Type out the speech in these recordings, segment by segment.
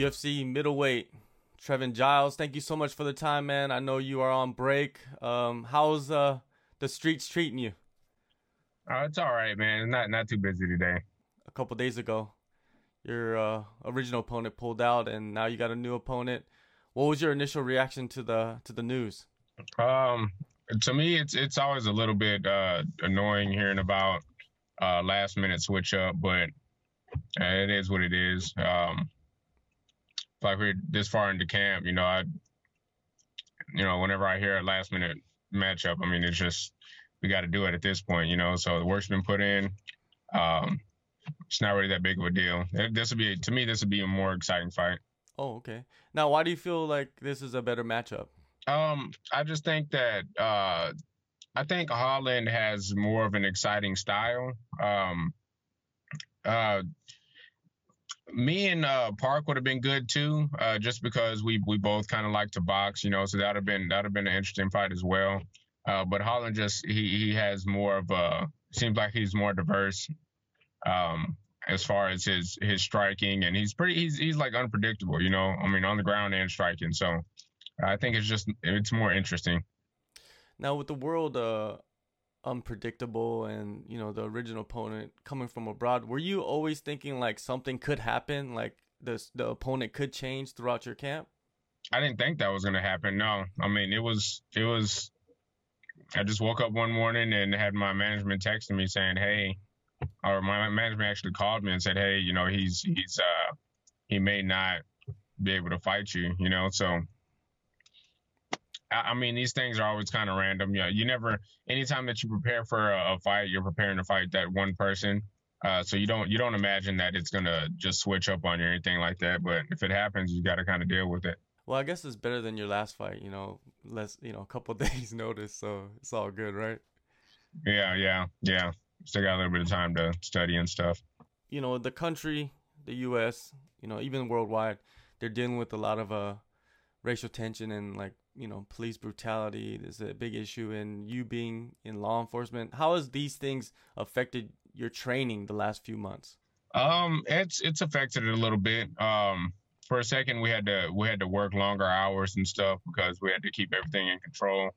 UFC middleweight Trevin Giles, thank you so much for the time, man. I know you are on break. How's the streets treating you? It's all right, man. It's not too busy today. A couple days ago, your original opponent pulled out, and now you got a new opponent. What was your initial reaction to the news? To me, it's always a little bit annoying hearing about last minute switch up, but it is what it is. Like we're this far into camp, whenever I hear a last minute matchup, I mean, it's just, we got to do it at this point, so the work's been put in. It's not really that big of a deal. This would be a more exciting fight. Oh, okay. Now, why do you feel like this is a better matchup? I just think that, I think Holland has more of an exciting style. Me and Park would have been good too, just because we both kind of like to box, so that'd have been an interesting fight as well. But Holland just he has more of a, seems like he's more diverse as far as his striking, and he's like unpredictable, I mean, on the ground and striking. So I think it's more interesting. Now with the world unpredictable, and the original opponent coming from abroad, were you always thinking like something could happen, like the opponent could change throughout your camp? I didn't think that was going to happen. No, I mean, it was I just woke up one morning and had my management texting me saying, hey, or my management actually called me and said, hey, he may not be able to fight you, so I mean, these things are always kind of random. Yeah, anytime that you prepare for a fight, you're preparing to fight that one person. So you don't imagine that it's gonna just switch up on you or anything like that. But if it happens, you got to kind of deal with it. Well, I guess it's better than your last fight. Less, a couple of days notice, so it's all good, right? Yeah. Still got a little bit of time to study and stuff. The country, the U.S., even worldwide, they're dealing with a lot of racial tension and like, police brutality is a big issue, and you being in law enforcement, how has these things affected your training the last few months? It's affected it a little bit. For a second, we had to work longer hours and stuff because we had to keep everything in control.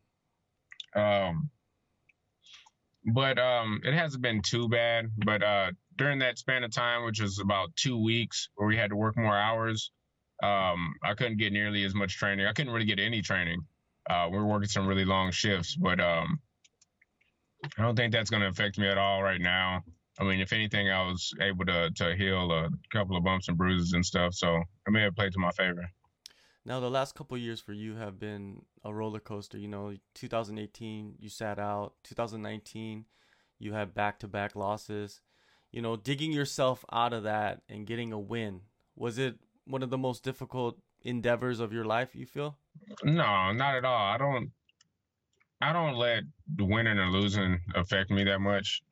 But it hasn't been too bad. But during that span of time, which was about 2 weeks, where we had to work more hours, I couldn't get nearly as much training. I couldn't really get any training. We were working some really long shifts, but I don't think that's going to affect me at all right now. I mean, if anything, I was able to heal a couple of bumps and bruises and stuff, so it may have played to my favor. Now, the last couple of years for you have been a roller coaster. 2018, you sat out. 2019, you had back-to-back losses. Digging yourself out of that and getting a win, was it one of the most difficult endeavors of your life, you feel? No, not at all. I don't let winning or losing affect me that much.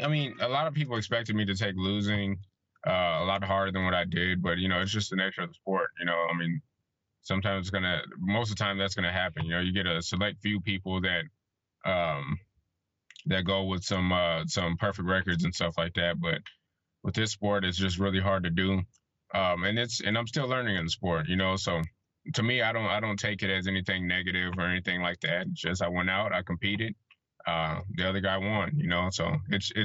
I mean, a lot of people expected me to take losing a lot harder than what I did, but it's just the nature of the sport. I mean, sometimes most of the time that's gonna happen. You get a select few people that that go with some perfect records and stuff like that, but with this sport, it's just really hard to do, and I'm still learning in the sport, So to me, I don't take it as anything negative or anything like that. It's just I went out, I competed, the other guy won, So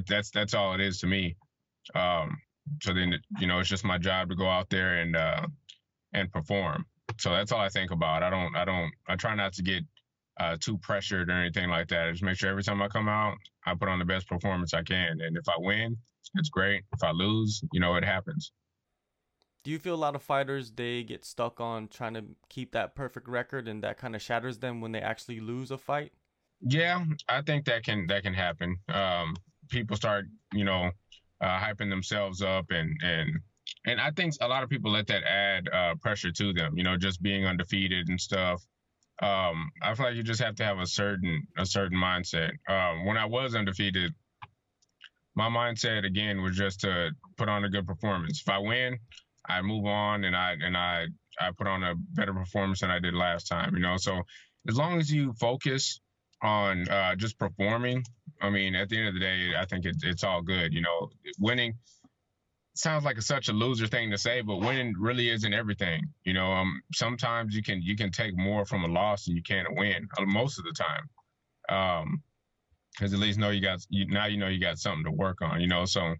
that's all it is to me. So then it's just my job to go out there and perform. So that's all I think about. I try not to get too pressured or anything like that. I just make sure every time I come out, I put on the best performance I can, and if I win, it's great. If I lose, it happens. Do you feel a lot of fighters, they get stuck on trying to keep that perfect record, and that kind of shatters them when they actually lose a fight? Yeah, I think that can happen. People start, hyping themselves up, and I think a lot of people let that add pressure to them, just being undefeated and stuff. I feel like you just have to have a certain mindset. When I was undefeated, my mindset again was just to put on a good performance. If I win, I move on, and I put on a better performance than I did last time. So as long as you focus on just performing, I mean, at the end of the day, I think it's all good. Winning, sounds like such a loser thing to say, but winning really isn't everything. You know, sometimes you can take more from a loss than you can a win most of the time. 'Cause at least you know you got something to work on, you know? So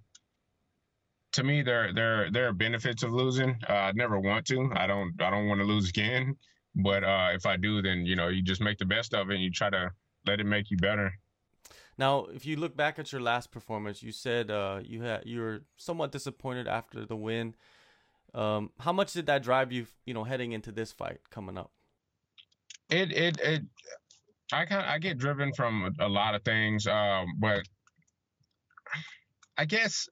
to me, there are benefits of losing. I'd never want to, I don't want to lose again, but, if I do, then, you know, you just make the best of it and you try to let it make you better. Now, if you look back at your last performance, you said you were somewhat disappointed after the win. How much did that drive you, you know, heading into this fight coming up? I get driven from a lot of things, but I guess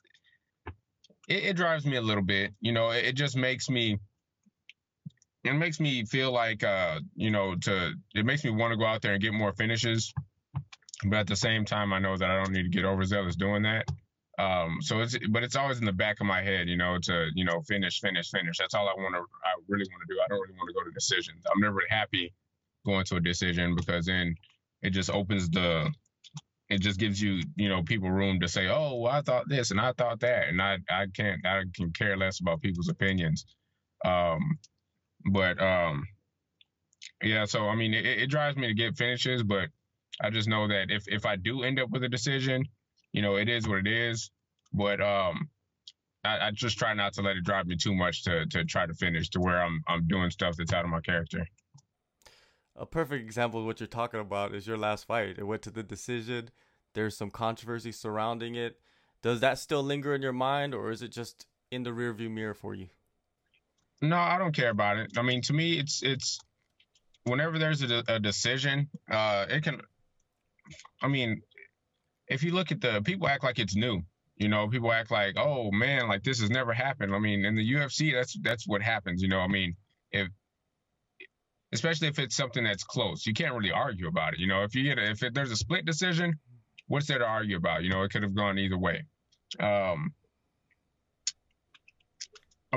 it drives me a little bit. You know, it just makes me feel like you know, it makes me want to go out there and get more finishes. But at the same time, I know that I don't need to get overzealous doing that. So it's always in the back of my head, you know, to, you know, finish. That's all I really want to do. I don't really want to go to decisions. I'm never happy going to a decision, because then it just gives you, you know, people room to say, oh, well, I thought this and I thought that. And I can care less about people's opinions. Yeah, so, I mean, it drives me to get finishes, but I just know that if I do end up with a decision, you know, it is what it is. But I just try not to let it drive me too much to try to finish, to where I'm doing stuff that's out of my character. A perfect example of what you're talking about is your last fight. It went to the decision. There's some controversy surrounding it. Does that still linger in your mind, or is it just in the rearview mirror for you? No, I don't care about it. I mean, to me, it's whenever there's a decision, it can. I mean, if you look at people act like it's new, you know, people act like, oh man, like this has never happened. I mean, in the UFC, that's what happens. You know, I mean, especially if it's something that's close, you can't really argue about it. You know, if there's a split decision, what's there to argue about? You know, it could have gone either way. I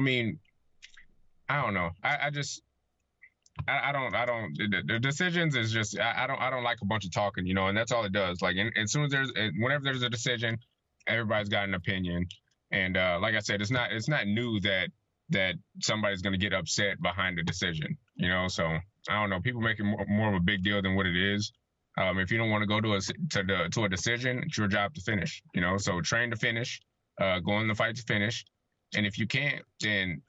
mean, I don't know. I don't. The decisions is just I don't like a bunch of talking, you know, and that's all it does. Like, as soon as whenever there's a decision, everybody's got an opinion, and like I said, it's not new that somebody's gonna get upset behind a decision, you know. So I don't know. People make it more of a big deal than what it is. If you don't want to go to a decision, it's your job to finish, you know. So train to finish, go in the fight to finish, and if you can't, then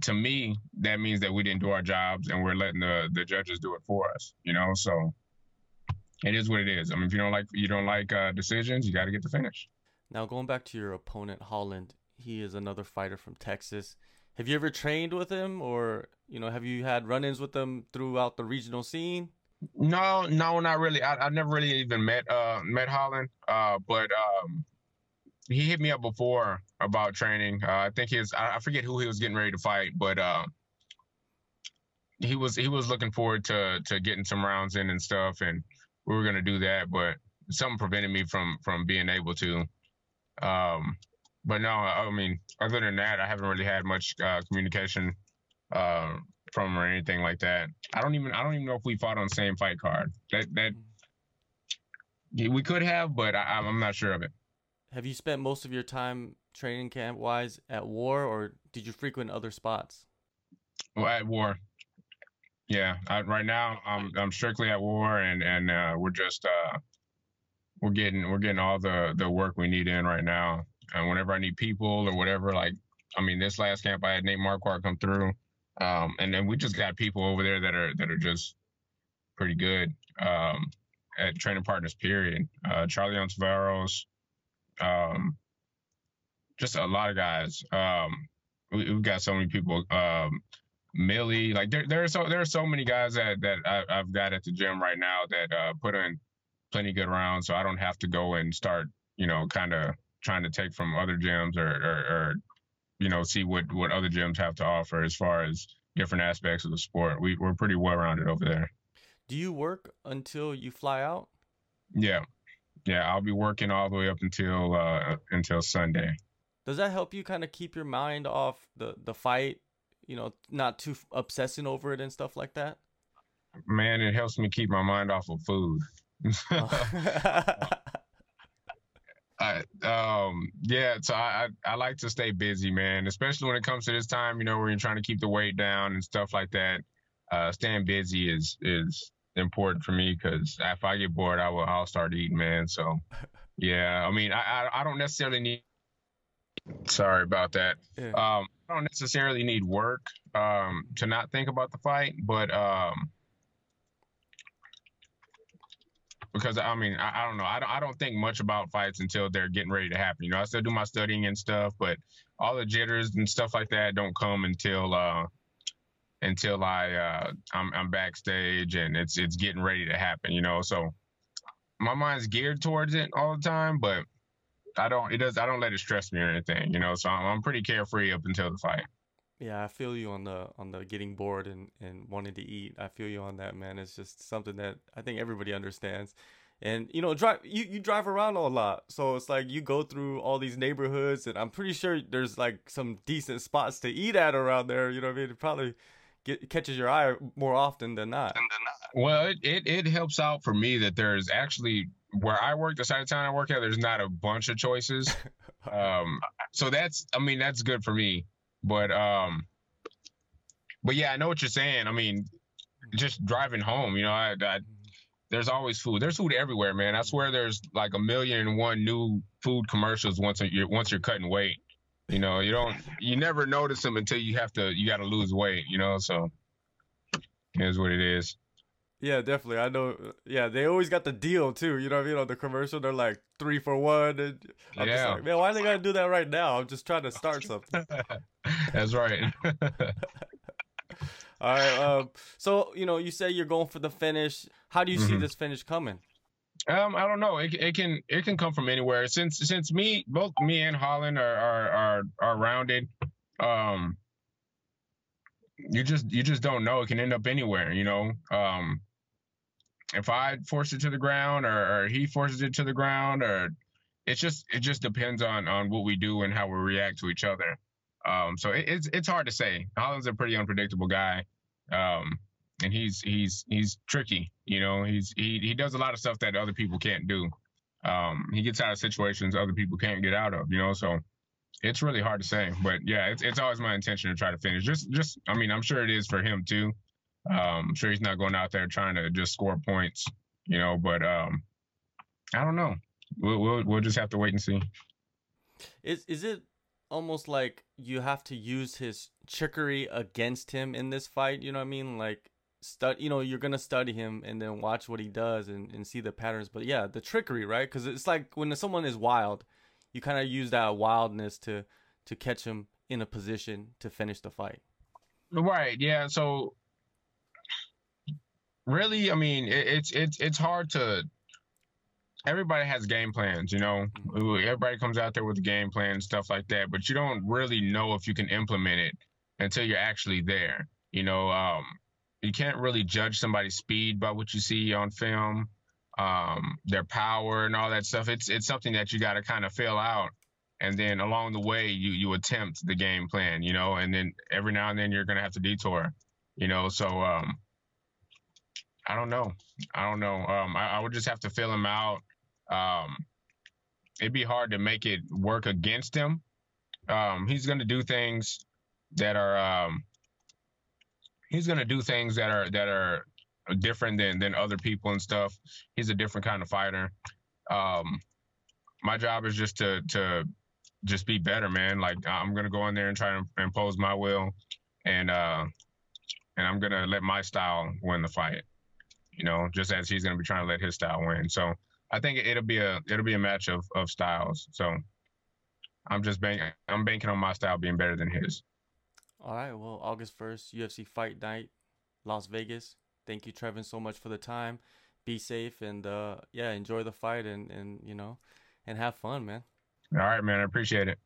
to me, that means that we didn't do our jobs and we're letting the judges do it for us, you know? So it is what it is. I mean, if you don't like decisions, you got to get the finish. Now, going back to your opponent, Holland, he is another fighter from Texas. Have you ever trained with him, or, you know, have you had run-ins with him throughout the regional scene? No, not really. I never really even met Holland, but, he hit me up before about training. I think I forget who he was getting ready to fight, but he was looking forward to getting some rounds in and stuff, and we were going to do that, but something prevented me from being able to. But no, I mean, other than that, I haven't really had much communication from him or anything like that. I don't even know if we fought on the same fight card. That we could have, but I'm not sure of it. Have you spent most of your time training camp-wise at War, or did you frequent other spots? Well, at War, yeah. Right now, I'm strictly at War, and we're just we're getting all the work we need in right now. And whenever I need people or whatever, like, I mean, this last camp I had Nate Marquardt come through, and then we just got people over there that are just pretty good at training partners. Period. Charlie Ontiveros. Just a lot of guys. We've got so many people. Millie, like there are so many guys that I've got at the gym right now that put in plenty of good rounds, so I don't have to go and start, you know, kind of trying to take from other gyms or you know, see what other gyms have to offer as far as different aspects of the sport. We're pretty well rounded over there. Do you work until you fly out? Yeah, I'll be working all the way up until Sunday. Does that help you kind of keep your mind off the fight, you know, not too obsessing over it and stuff like that? Man, it helps me keep my mind off of food. Yeah, so I like to stay busy, man, especially when it comes to this time, you know, where you're trying to keep the weight down and stuff like that. Staying busy is important for me, because if I get bored, I'll start eating, man. So, yeah, I mean, I don't necessarily need. Sorry about that. Yeah. I don't necessarily need work to not think about the fight, but because I mean, I don't know, I don't think much about fights until they're getting ready to happen. You know, I still do my studying and stuff, but all the jitters and stuff like that don't come until I'm backstage and it's getting ready to happen, you know. So my mind's geared towards it all the time, but I don't let it stress me or anything, you know. So I'm pretty carefree up until the fight. Yeah, I feel you on the getting bored and wanting to eat. I feel you on that, man. It's just something that I think everybody understands. And you know, you drive around a lot, so it's like you go through all these neighborhoods, and I'm pretty sure there's like some decent spots to eat at around there. You know what I mean? It probably catches your eye more often than not. Well, it helps out for me that there's actually, where I work, the side of town I work at, there's not a bunch of choices. So that's, I mean, that's good for me. But yeah, I know what you're saying. I mean, just driving home, you know, there's always food. There's food everywhere, man. I swear there's like 1,000,001 new food commercials once you're cutting weight. You know, you never notice them until you got to lose weight, you know, so here's what it is. Yeah, definitely. I know. Yeah, they always got the deal too. You know what I mean? On the commercial, they're like 3 for 1. And I'm just like, man, why are they gonna do that right now? I'm just trying to start something. That's right. All right. So you know, you say you're going for the finish. How do you see this finish coming? I don't know. It can come from anywhere. Since both me and Holland are rounded. You just don't know. It can end up anywhere, you know. If I force it to the ground, or he forces it to the ground, or it just depends on what we do and how we react to each other. So it's hard to say. Holland's a pretty unpredictable guy, and he's tricky. You know, he does a lot of stuff that other people can't do. He gets out of situations other people can't get out of. You know, so it's really hard to say. But yeah, it's always my intention to try to finish. Just I mean, I'm sure it is for him too. I'm sure he's not going out there trying to just score points, you know, but I don't know. We'll just have to wait and see. Is it almost like you have to use his trickery against him in this fight? You know what I mean? Like, you know, you're going to study him and then watch what he does and see the patterns. But yeah, the trickery, right? Because it's like when someone is wild, you kind of use that wildness to catch him in a position to finish the fight. Right, yeah, so... Really, I mean, it's hard to. Everybody has game plans, you know. Everybody comes out there with a game plan and stuff like that, but you don't really know if you can implement it until you're actually there. You know, you can't really judge somebody's speed by what you see on film, their power and all that stuff. It's something that you got to kind of fill out, and then along the way you attempt the game plan, you know, and then every now and then you're gonna have to detour, you know. So. I don't know. I would just have to fill him out. It'd be hard to make it work against him. He's going to do things that are that are different than other people and stuff. He's a different kind of fighter. My job is just to just be better, man. Like, I'm going to go in there and try to impose my will, and I'm going to let my style win the fight. You know, just as he's going to be trying to let his style win. So I think it'll be a match of styles. So I'm banking on my style being better than his. All right. Well, August 1st, UFC Fight Night, Las Vegas. Thank you, Trevin, so much for the time. Be safe and yeah, enjoy the fight and you know, and have fun, man. All right, man. I appreciate it.